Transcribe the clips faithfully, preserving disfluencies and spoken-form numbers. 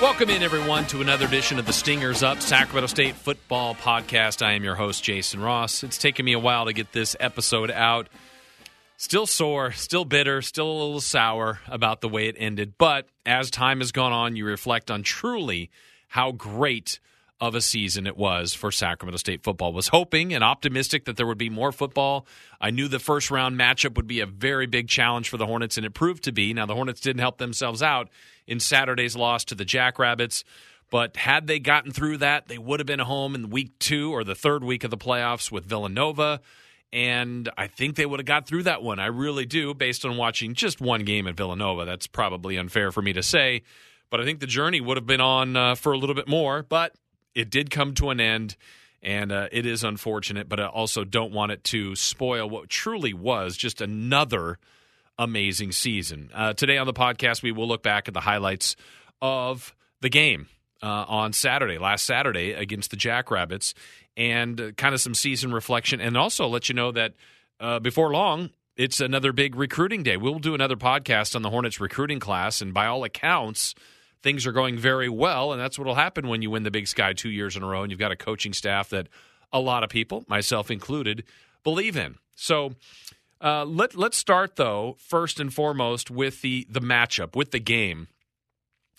Welcome in, everyone, to another edition of the Stingers Up Sacramento State Football Podcast. I am your host, Jason Ross. It's taken me a while to get this episode out. Still sore, still bitter, still a little sour about the way it ended. But as time has gone on, you reflect on truly how great of a season it was for Sacramento State football. Was hoping and optimistic that there would be more football. I knew the first round matchup would be a very big challenge for the Hornets, and it proved to be. Now, the Hornets didn't help themselves out in Saturday's loss to the Jackrabbits, but had they gotten through that, they would have been home in week two or the third week of the playoffs with Villanova, and I think they would have got through that one. I really do, based on watching just one game at Villanova. That's probably unfair for me to say, but I think the journey would have been on uh, for a little bit more, but it did come to an end, and uh, it is unfortunate, but I also don't want it to spoil what truly was just another amazing season. Uh, today on the podcast, we will look back at the highlights of the game uh, on Saturday, last Saturday, against the Jackrabbits, and uh, kind of some season reflection, and also let you know that uh, before long, it's another big recruiting day. We'll do another podcast on the Hornets recruiting class, and by all accounts, things are going very well, and that's what will happen when you win the Big Sky two years in a row and you've got a coaching staff that a lot of people, myself included, believe in. So uh, let, let's start, though, first and foremost with the, the matchup, with the game.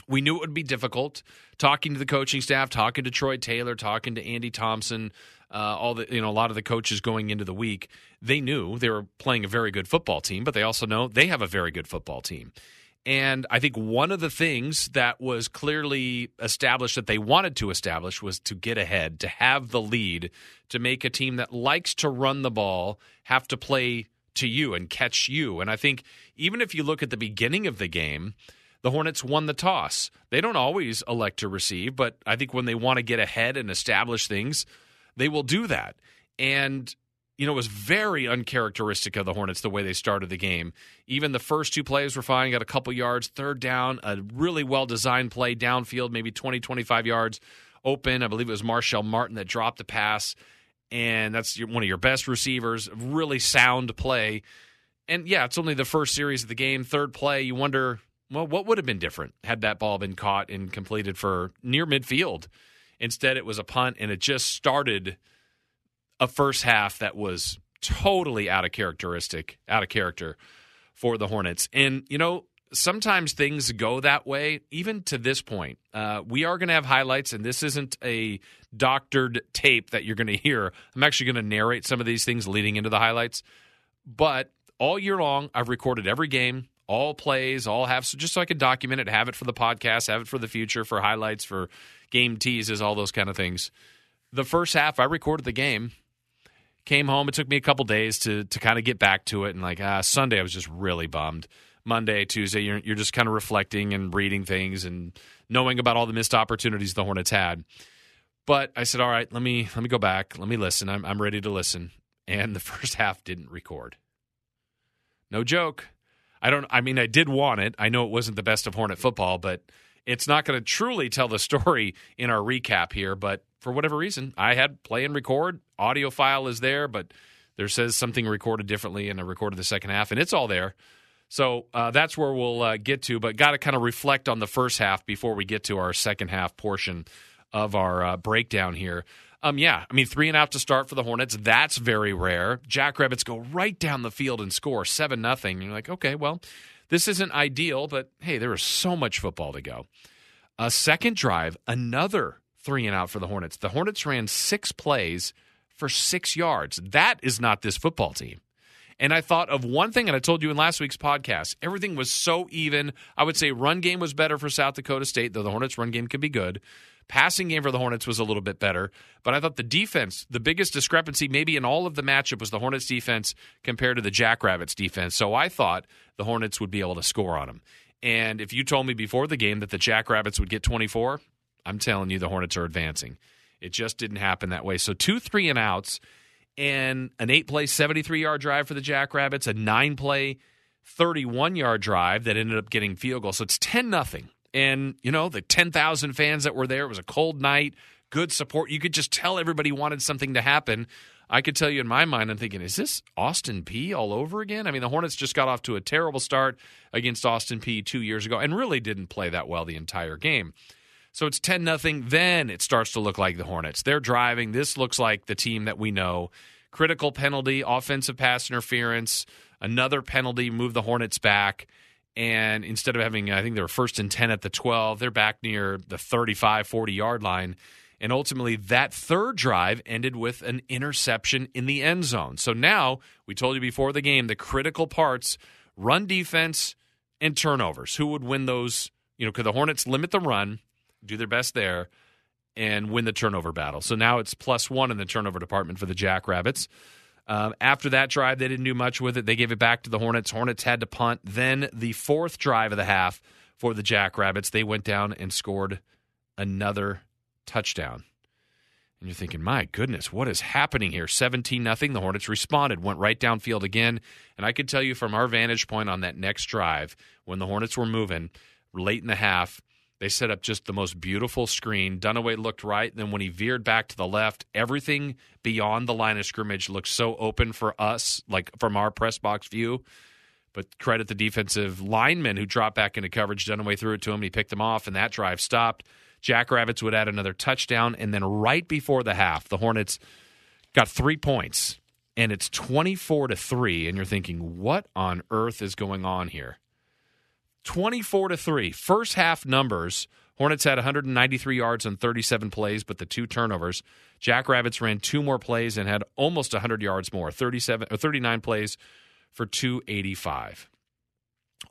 We knew it would be difficult, talking to the coaching staff, talking to Troy Taylor, talking to Andy Thompson, uh, all the you know, a lot of the coaches going into the week. They knew they were playing a very good football team, but they also know they have a very good football team. And I think one of the things that was clearly established that they wanted to establish was to get ahead, to have the lead, to make a team that likes to run the ball have to play to you and catch you. And I think even if you look at the beginning of the game, the Hornets won the toss. They don't always elect to receive, but I think when they want to get ahead and establish things, they will do that. And you know, it was very uncharacteristic of the Hornets the way they started the game. Even the first two plays were fine, got a couple yards, third down, a really well-designed play downfield, maybe twenty, twenty-five yards open. I believe it was Marshall Martin that dropped the pass, and that's one of your best receivers. Really sound play. And, yeah, it's only the first series of the game, third play. You wonder, well, what would have been different had that ball been caught and completed for near midfield? Instead, it was a punt, and it just started a first half that was totally out of characteristic, out of character for the Hornets. And, you know, sometimes things go that way, even to this point. Uh, we are going to have highlights, and this isn't a doctored tape that you're going to hear. I'm actually going to narrate some of these things leading into the highlights. But all year long, I've recorded every game, all plays, all halves, just so I can document it, have it for the podcast, have it for the future, for highlights, for game teases, all those kind of things. The first half, I recorded the game. Came home. It took me a couple days to to kind of get back to it. And like ah, Sunday, I was just really bummed. Monday, Tuesday, you're you're just kind of reflecting and reading things and knowing about all the missed opportunities the Hornets had. But I said, all right, let me let me go back. Let me listen. I'm I'm ready to listen. And the first half didn't record. No joke. I don't. I mean, I did want it. I know it wasn't the best of Hornet football, but it's not going to truly tell the story in our recap here. But for whatever reason, I had play and record. Audio file is there, but there says something recorded differently, and I recorded the second half, and it's all there. So uh, that's where we'll uh, get to, but got to kind of reflect on the first half before we get to our second half portion of our uh, breakdown here. Um, yeah, I mean, three and out to start for the Hornets. That's very rare. Jackrabbits go right down the field and score seven nothing. And you're like, okay, well, this isn't ideal, but hey, there is so much football to go. A second drive, another three and out for the Hornets. The Hornets ran six plays for six yards. That is not this football team. And I thought of one thing, and I told you in last week's podcast, everything was so even. I would say run game was better for South Dakota State, though the Hornets' run game could be good. Passing game for the Hornets was a little bit better. But I thought the defense, the biggest discrepancy maybe in all of the matchup was the Hornets' defense compared to the Jackrabbits' defense. So I thought the Hornets would be able to score on them. And if you told me before the game that the Jackrabbits would get twenty-four, I'm telling you, the Hornets are advancing. It just didn't happen that way. So two three and outs and an eight-play seventy-three-yard drive for the Jackrabbits, a nine-play thirty-one-yard drive that ended up getting field goal. So it's ten nothing. And, you know, the ten thousand fans that were there, it was a cold night, good support. You could just tell everybody wanted something to happen. I could tell you in my mind, I'm thinking, is this Austin Peay all over again? I mean, the Hornets just got off to a terrible start against Austin Peay two years ago and really didn't play that well the entire game. So it's ten nothing. Then it starts to look like the Hornets. They're driving. This looks like the team that we know. Critical penalty, offensive pass interference, another penalty, move the Hornets back. And instead of having, I think they were first and ten at the twelve, they're back near the thirty-five, forty-yard line. And ultimately, that third drive ended with an interception in the end zone. So now, we told you before the game, the critical parts, run defense and turnovers. Who would win those? You know, could the Hornets limit the run, do their best there, and win the turnover battle? So now it's plus one in the turnover department for the Jackrabbits. Um, after that drive, they didn't do much with it. They gave it back to the Hornets. Hornets had to punt. Then the fourth drive of the half for the Jackrabbits, they went down and scored another touchdown. And you're thinking, my goodness, what is happening here? seventeen nothing. The Hornets responded, went right downfield again. And I could tell you from our vantage point on that next drive, when the Hornets were moving late in the half, they set up just the most beautiful screen. Dunaway looked right. Then when he veered back to the left, everything beyond the line of scrimmage looked so open for us, like from our press box view. But credit the defensive lineman who dropped back into coverage. Dunaway threw it to him. He picked him off, and that drive stopped. Jackrabbits would add another touchdown. And then right before the half, the Hornets got three points, and it's twenty-four to three. And you're thinking, what on earth is going on here? twenty-four to three. First half numbers. Hornets had one hundred ninety-three yards on thirty-seven plays, but the two turnovers. Jackrabbits ran two more plays and had almost one hundred yards more, thirty-seven or thirty-nine plays for two eighty-five.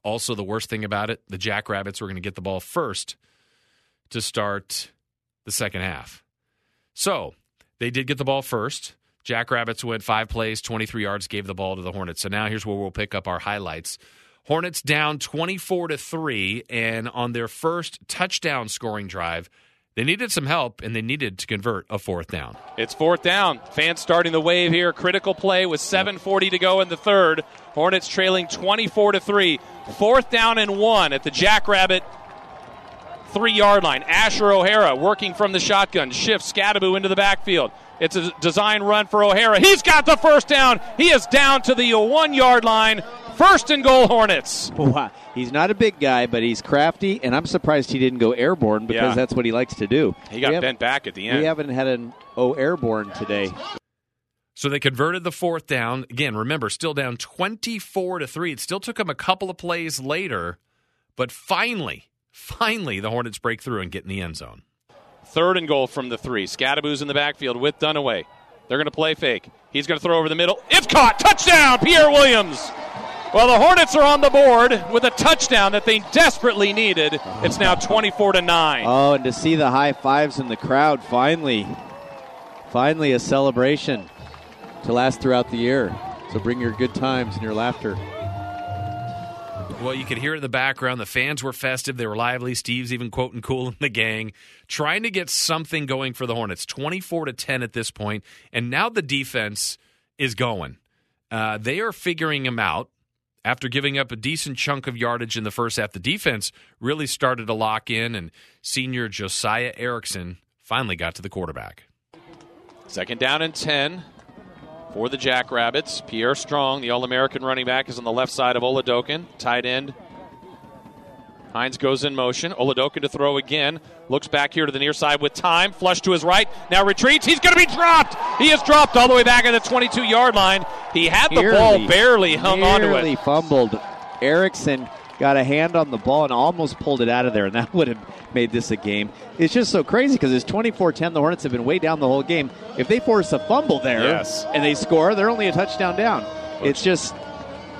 Also, the worst thing about it, the Jackrabbits were going to get the ball first to start the second half. So, they did get the ball first. Jackrabbits went five plays, twenty-three yards, gave the ball to the Hornets. So now here's where we'll pick up our highlights. Hornets down twenty-four to three, and on their first touchdown scoring drive, they needed some help, and they needed to convert a fourth down. It's fourth down. Fans starting the wave here. Critical play with seven forty to go in the third. Hornets trailing twenty-four to three. Fourth down and one at the Jackrabbit three-yard line. Asher O'Hara working from the shotgun. Shifts Skattebo into the backfield. It's a design run for O'Hara. He's got the first down. He is down to the one-yard line. First and goal, Hornets. Wow. He's not a big guy, but he's crafty, and I'm surprised he didn't go airborne because yeah. that's what he likes to do. He got we bent back at the end. We haven't had an O airborne today. So they converted the fourth down. Again, remember, still down twenty-four to three. It still took them a couple of plays later, but finally, finally, the Hornets break through and get in the end zone. Third and goal from the three. Skatteboo's in the backfield with Dunaway. They're going to play fake. He's going to throw over the middle. It's caught. Touchdown, Pierre Williams. Well, the Hornets are on the board with a touchdown that they desperately needed. It's now twenty-four to nine. Oh, and to see the high fives in the crowd, finally. Finally a celebration to last throughout the year. So bring your good times and your laughter. Well, you could hear in the background the fans were festive. They were lively. Steve's even quoting Kool and the gang, trying to get something going for the Hornets. twenty-four to ten at this point, and now the defense is going. Uh, they are figuring them out. After giving up a decent chunk of yardage in the first half, the defense really started to lock in, and senior Josiah Erickson finally got to the quarterback. Second down and ten for the Jackrabbits. Pierre Strong, the All-American running back, is on the left side of Oladokun. Tight end. Hines goes in motion. Oladokun to throw again. Looks back here to the near side with time. Flush to his right. Now retreats. He's going to be dropped. He is dropped all the way back at the twenty-two-yard line. He had the nearly, ball barely hung nearly onto it. Nearly fumbled. Erickson got a hand on the ball and almost pulled it out of there, and that would have made this a game. It's just so crazy because it's twenty-four ten. The Hornets have been way down the whole game. If they force a fumble there yes. and they score, they're only a touchdown down. Push. It's just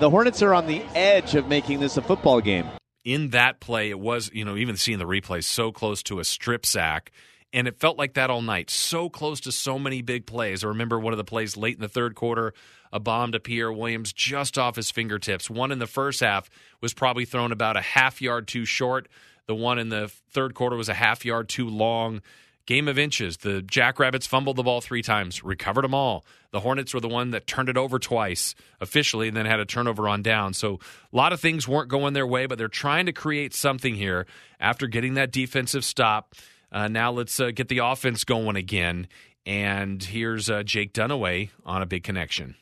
the Hornets are on the edge of making this a football game. In that play, it was, you know, even seeing the replay, so close to a strip sack. And it felt like that all night, so close to so many big plays. I remember one of the plays late in the third quarter, a bomb to Pierre Williams just off his fingertips. One in the first half was probably thrown about a half yard too short. The one in the third quarter was a half yard too long. Game of inches. The Jackrabbits fumbled the ball three times, recovered them all. The Hornets were the one that turned it over twice officially and then had a turnover on down. So a lot of things weren't going their way, but they're trying to create something here after getting that defensive stop. Uh, now let's uh, get the offense going again. And here's uh, Jake Dunaway on a big connection.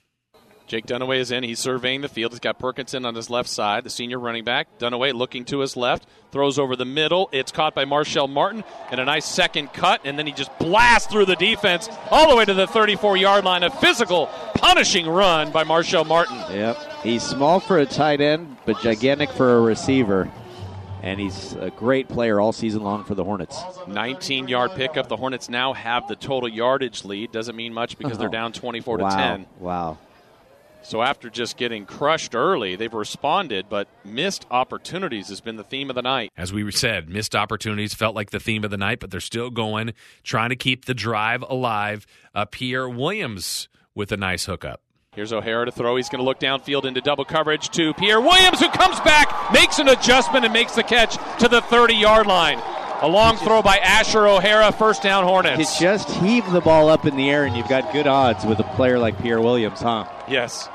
Jake Dunaway is in. He's surveying the field. He's got Perkinson on his left side, the senior running back. Dunaway looking to his left, throws over the middle. It's caught by Marshall Martin, and a nice second cut, and then he just blasts through the defense all the way to the thirty-four-yard line. A physical, punishing run by Marshall Martin. Yep. He's small for a tight end, but gigantic for a receiver. And he's a great player all season long for the Hornets. nineteen-yard pickup. The Hornets now have the total yardage lead. Doesn't mean much because they're down twenty-four to ten. Wow. Wow. So after just getting crushed early, they've responded, but missed opportunities has been the theme of the night. As we said, missed opportunities felt like the theme of the night, but they're still going, trying to keep the drive alive. Uh, Pierre Williams with a nice hookup. Here's O'Hara to throw. He's going to look downfield into double coverage to Pierre Williams, who comes back, makes an adjustment, and makes the catch to the thirty-yard line. A long just, throw by Asher O'Hara, first down Hornets. It's just heave the ball up in the air, and you've got good odds with a player like Pierre Williams, huh? Yes.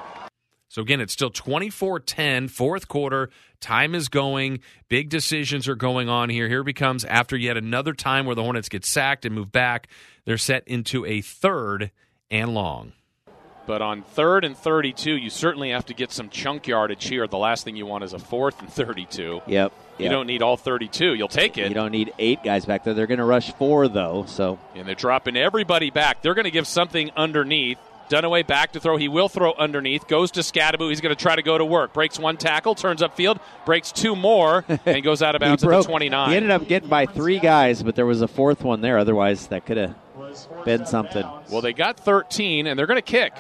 So, again, it's still twenty-four ten, fourth quarter. Time is going. Big decisions are going on here. Here becomes after yet another time where the Hornets get sacked and move back. They're set into a third and long. But on third and thirty-two, you certainly have to get some chunk yardage here. The last thing you want is a fourth and thirty-two. Yep. yep. You don't need all thirty-two. You'll take it. You don't need eight guys back there. They're going to rush four, though. So And they're dropping everybody back. They're going to give something underneath. Dunaway back to throw. He will throw underneath. Goes to Skattebo. He's going to try to go to work. Breaks one tackle, turns upfield, breaks two more, and goes out of bounds at the twenty-nine. He ended up getting by three guys, but there was a fourth one there. Otherwise, that could have been something. Well, they got thirteen, and they're going to kick.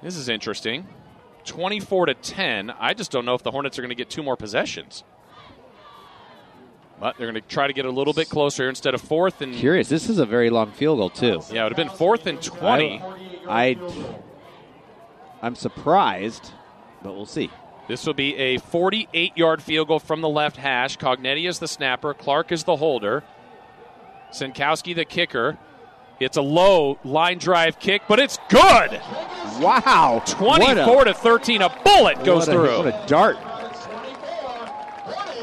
This is interesting. twenty-four to ten. I just don't know if the Hornets are going to get two more possessions. But they're going to try to get a little bit closer instead of fourth and... Curious. This is a very long field goal, too. Yeah, it would have been fourth and twenty. I, I, I'm surprised, but we'll see. This will be a forty-eight-yard field goal from the left hash. Cognetti is the snapper. Clark is the holder. Senkowski the kicker. It's a low line drive kick, but it's good. Wow. twenty-four to thirteen. A bullet goes what a, through. What a dart.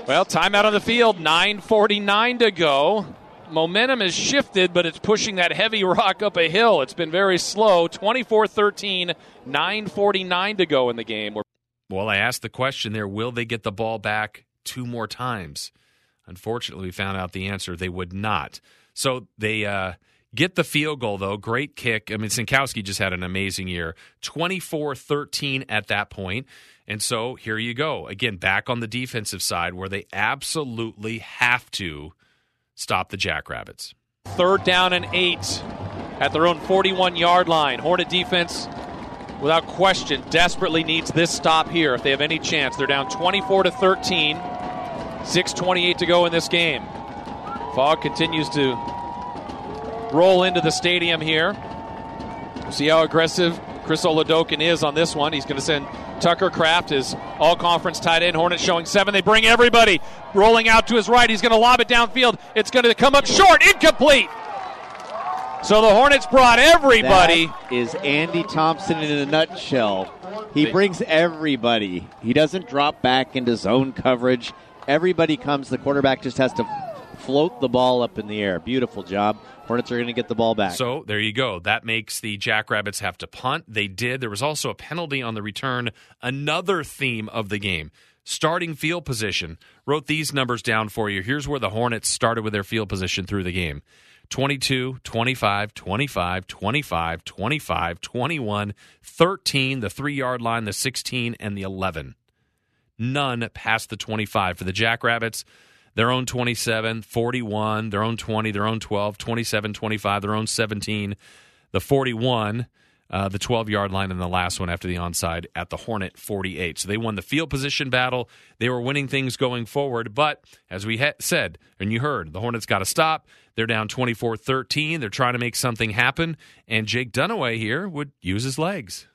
Well, timeout on the field. nine forty-nine to go. Momentum has shifted, but it's pushing that heavy rock up a hill. It's been very slow. twenty-four thirteen, nine forty-nine to go in the game. Well, I asked the question there, will they get the ball back two more times? Unfortunately, we found out the answer. They would not. So they uh, get the field goal, though. Great kick. I mean, Senkowski just had an amazing year. twenty-four thirteen at that point. And so here you go. Again, back on the defensive side where they absolutely have to stop the Jackrabbits. Third down and eight at their own forty-one-yard line. Hornet defense, without question, desperately needs this stop here if they have any chance. They're down twenty-four to thirteen. six twenty-eight to go in this game. Fog continues to roll into the stadium here. We'll see how aggressive Chris Oladokun is on this one. He's going to send Tucker Kraft, his all-conference tight end. Hornets showing seven. They bring everybody. Rolling out to his right. He's going to lob it downfield. It's going to come up short. Incomplete. So the Hornets brought everybody. That is Andy Thompson in a nutshell. He brings everybody. He doesn't drop back into zone coverage. Everybody comes. The quarterback just has to float the ball up in the air. Beautiful job. Hornets are going to get the ball back. So there you go. That makes the Jackrabbits have to punt. They did. There was also a penalty on the return. Another theme of the game. Starting field position. Wrote these numbers down for you. Here's where the Hornets started with their field position through the game. twenty-two, twenty-five, twenty-five, twenty-five, twenty-five, twenty-one, thirteen, the three-yard line, the sixteen, and the eleven. None past the twenty-five for the Jackrabbits. Their own twenty-seven, forty-one, their own twenty, their own twelve, twenty-seven, twenty-five, their own seventeen, the forty-one, uh, the twelve-yard line, and the last one after the onside at the Hornet forty-eight. So they won the field position battle. They were winning things going forward, but as we ha- said and you heard, the Hornets got to stop. They're down twenty-four thirteen. They're trying to make something happen, and Jake Dunaway here would use his legs.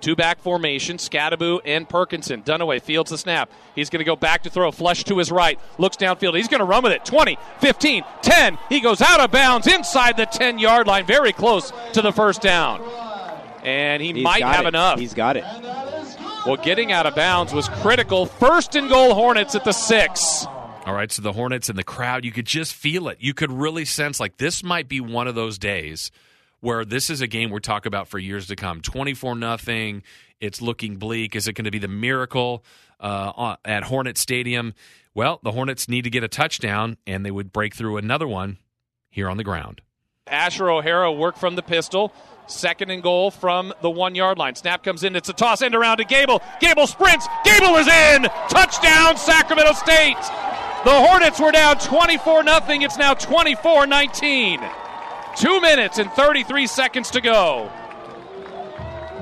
Two-back formation, Skattebo and Perkinson. Dunaway fields the snap. He's going to go back to throw, flush to his right, looks downfield. He's going to run with it. twenty, fifteen, ten. He goes out of bounds inside the ten-yard line, very close to the first down. And he He's might have it. enough. He's got it. Well, getting out of bounds was critical. First and goal, Hornets at the six. All right, so the Hornets and the crowd, you could just feel it. You could really sense like this might be one of those days where this is a game we're talking about for years to come. twenty-four nothing. It's looking bleak. Is it going to be the miracle uh, at Hornet Stadium? Well, the Hornets need to get a touchdown, and they would break through another one here on the ground. Asher O'Hara worked from the pistol. Second and goal from the one-yard line. Snap comes in. It's a toss end around to Gable. Gable sprints. Gable is in. Touchdown, Sacramento State. The Hornets were down twenty-four nothing. It's now twenty-four nineteen. Two minutes and thirty-three seconds to go.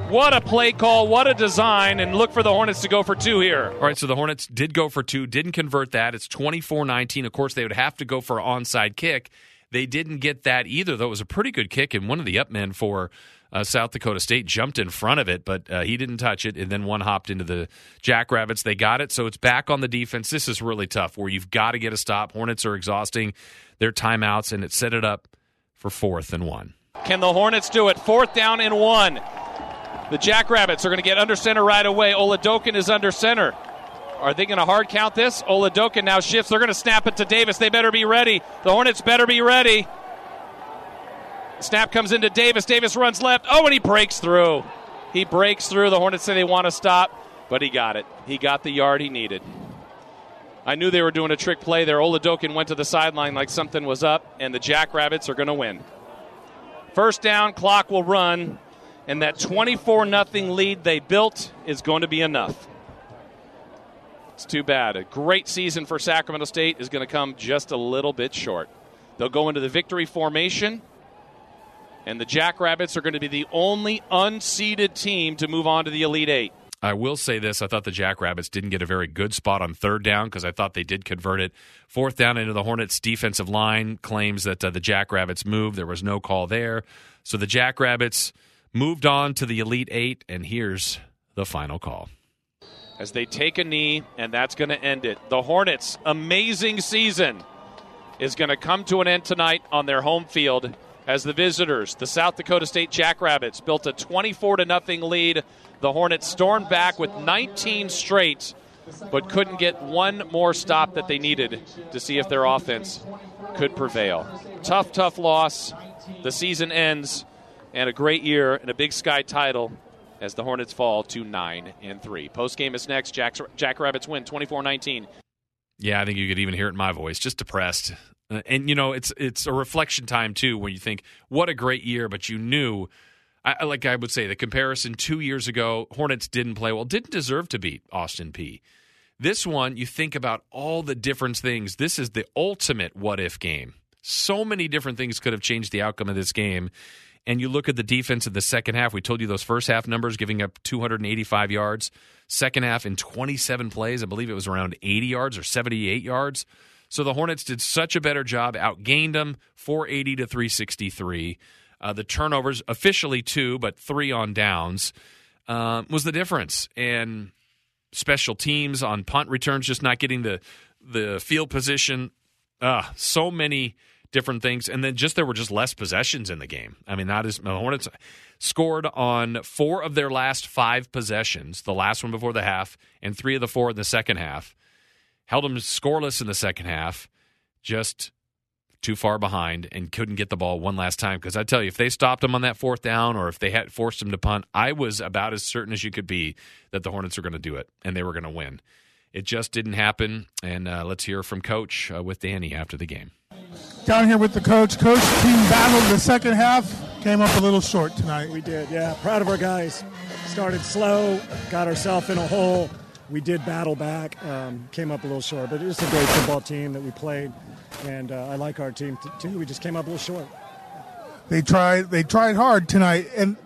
What a play call, what a design, and look for the Hornets to go for two here. All right, so the Hornets did go for two, didn't convert that. It's twenty-four nineteen. Of course, they would have to go for an onside kick. They didn't get that either, though. It was a pretty good kick, and one of the up men for uh, South Dakota State jumped in front of it, but uh, he didn't touch it, and then one hopped into the Jackrabbits. They got it, so it's back on the defense. This is really tough, where you've got to get a stop. Hornets are exhausting their timeouts, and it set it up for fourth and one. Can the Hornets do it? Fourth down and one. The Jackrabbits are going to get under center right away. Oladokun is under center. Are they going to hard count this? Oladokun now shifts. They're going to snap it to Davis. They better be ready. The Hornets better be ready. Snap comes into Davis. Davis runs left. Oh, and he breaks through. He breaks through. The Hornets say they want to stop, but he got it. He got the yard he needed. I knew they were doing a trick play there. Oladokun went to the sideline like something was up, and the Jackrabbits are going to win. First down, clock will run. And that twenty-four nothing lead they built is going to be enough. It's too bad. A great season for Sacramento State is going to come just a little bit short. They'll go into the victory formation, and the Jackrabbits are going to be the only unseeded team to move on to the Elite Eight. I will say this. I thought the Jackrabbits didn't get a very good spot on third down because I thought they did convert it. Fourth down into the Hornets' defensive line claims that uh, the Jackrabbits moved. There was no call there. So the Jackrabbits moved on to the Elite Eight, and here's the final call. As they take a knee, and that's going to end it. The Hornets' amazing season is going to come to an end tonight on their home field as the visitors, the South Dakota State Jackrabbits, built a twenty-four to nothing lead. The Hornets stormed back with nineteen straight, but couldn't get one more stop that they needed to see if their offense could prevail. Tough, tough loss. The season ends. And a great year and a Big Sky title as the Hornets fall to nine and three. Postgame is next. Jack, Jackrabbits win twenty-four nineteen. Yeah, I think you could even hear it in my voice. Just depressed. And, you know, it's it's a reflection time, too, when you think, what a great year, but you knew, I, like I would say, the comparison two years ago, Hornets didn't play well, didn't deserve to beat Austin Peay. This one, you think about all the different things. This is the ultimate what-if game. So many different things could have changed the outcome of this game. And you look at the defense in the second half. We told you those first half numbers, giving up two hundred eighty-five yards. Second half in twenty-seven plays, I believe it was around eighty yards or seventy-eight yards. So the Hornets did such a better job, outgained them four eighty to three sixty-three. Uh, the turnovers, officially two, but three on downs, uh, was the difference. And special teams on punt returns, just not getting the, the field position. Uh, so many different things, and then just there were just less possessions in the game. I mean, not as the Hornets scored on four of their last five possessions, the last one before the half, and three of the four in the second half. Held them scoreless in the second half, just too far behind, and couldn't get the ball one last time. Because I tell you, if they stopped them on that fourth down, or if they had forced them to punt, I was about as certain as you could be that the Hornets were going to do it, and they were going to win. It just didn't happen, and uh, let's hear from Coach uh, with Danny after the game. Down here with the coach. Coach, team battled the second half, came up a little short tonight. We did, yeah. Proud of our guys. Started slow, got ourselves in a hole. We did battle back, um, came up a little short. But it was a great football team that we played, and uh, I like our team t- too. We just came up a little short. They tried, they tried hard tonight, and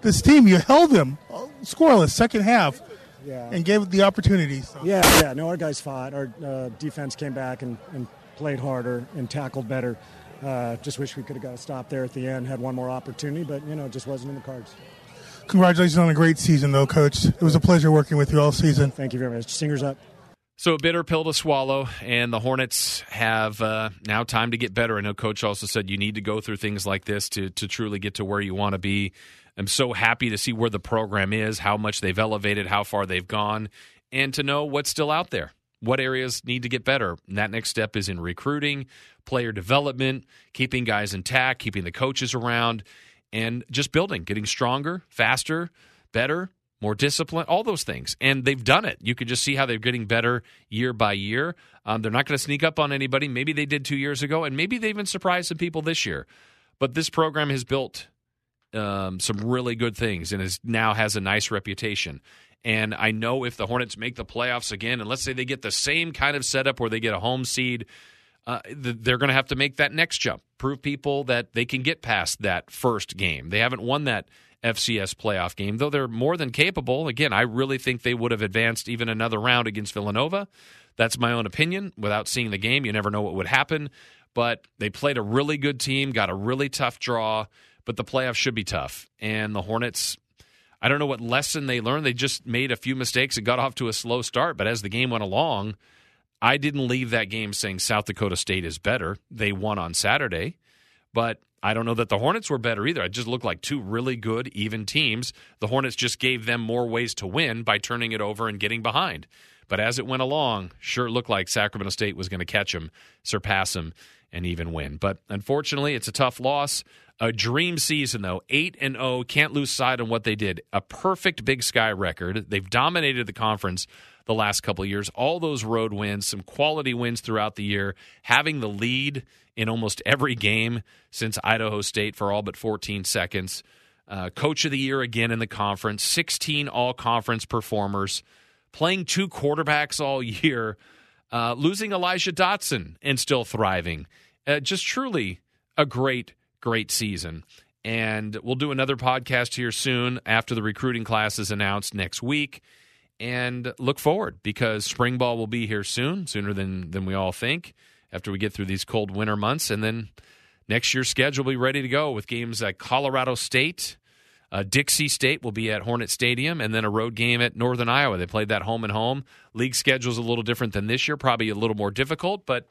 this team, you held them scoreless second half. Yeah. And gave it the opportunity. So. Yeah, yeah. No, our guys fought. Our uh, defense came back and, and played harder and tackled better. Uh, just wish we could have got a stop there at the end, had one more opportunity, but, you know, it just wasn't in the cards. Congratulations on a great season, though, Coach. It was a pleasure working with you all season. Thank you very much. Stingers up. So a bitter pill to swallow, and the Hornets have uh, now time to get better. I know Coach also said you need to go through things like this to to truly get to where you want to be. I'm so happy to see where the program is, how much they've elevated, how far they've gone, and to know what's still out there, what areas need to get better. And that next step is in recruiting, player development, keeping guys intact, keeping the coaches around, and just building, getting stronger, faster, better, more discipline, all those things. And they've done it. You can just see how they're getting better year by year. Um, they're not going to sneak up on anybody. Maybe they did two years ago, and maybe they even surprised some people this year. But this program has built um, some really good things and is now has a nice reputation. And I know if the Hornets make the playoffs again, and let's say they get the same kind of setup where they get a home seed, uh, th- they're going to have to make that next jump, prove people that they can get past that first game. They haven't won that F C S playoff game, though they're more than capable. Again, I really think they would have advanced even another round against Villanova. That's my own opinion. Without seeing the game, you never know what would happen. But they played a really good team, got a really tough draw, but the playoffs should be tough. And the Hornets, I don't know what lesson they learned. They just made a few mistakes and got off to a slow start. But as the game went along, I didn't leave that game saying South Dakota State is better. They won on Saturday. But I don't know that the Hornets were better either. It just looked like two really good, even teams. The Hornets just gave them more ways to win by turning it over and getting behind. But as it went along, sure looked like Sacramento State was going to catch them, surpass them, and even win. But unfortunately, it's a tough loss. A dream season, though. eight and oh, can't lose sight on what they did. A perfect Big Sky record. They've dominated the conference the last couple of years. All those road wins, some quality wins throughout the year, having the lead in almost every game since Idaho State for all but fourteen seconds. Uh, Coach of the Year again in the conference. sixteen all-conference performers. Playing two quarterbacks all year. Uh, losing Elijah Dotson and still thriving. Uh, just truly a great, great season. And we'll do another podcast here soon after the recruiting class is announced next week. And look forward, because spring ball will be here soon, sooner than, than we all think, after we get through these cold winter months. And then next year's schedule will be ready to go with games at Colorado State. Uh, Dixie State will be at Hornet Stadium, and then a road game at Northern Iowa. They played that home and home. League schedule's a little different than this year, probably a little more difficult, but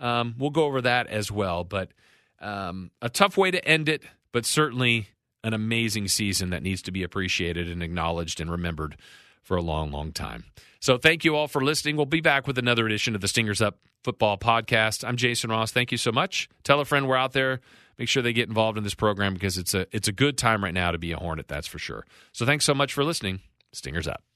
um, we'll go over that as well. But um, a tough way to end it, but certainly an amazing season that needs to be appreciated and acknowledged and remembered for a long, long time. So thank you all for listening. We'll be back with another edition of the Stingers Up Football Podcast. I'm Jason Ross. Thank you so much. Tell a friend we're out there. Make sure they get involved in this program, because it's a it's a good time right now to be a Hornet, that's for sure. So thanks so much for listening. Stingers up.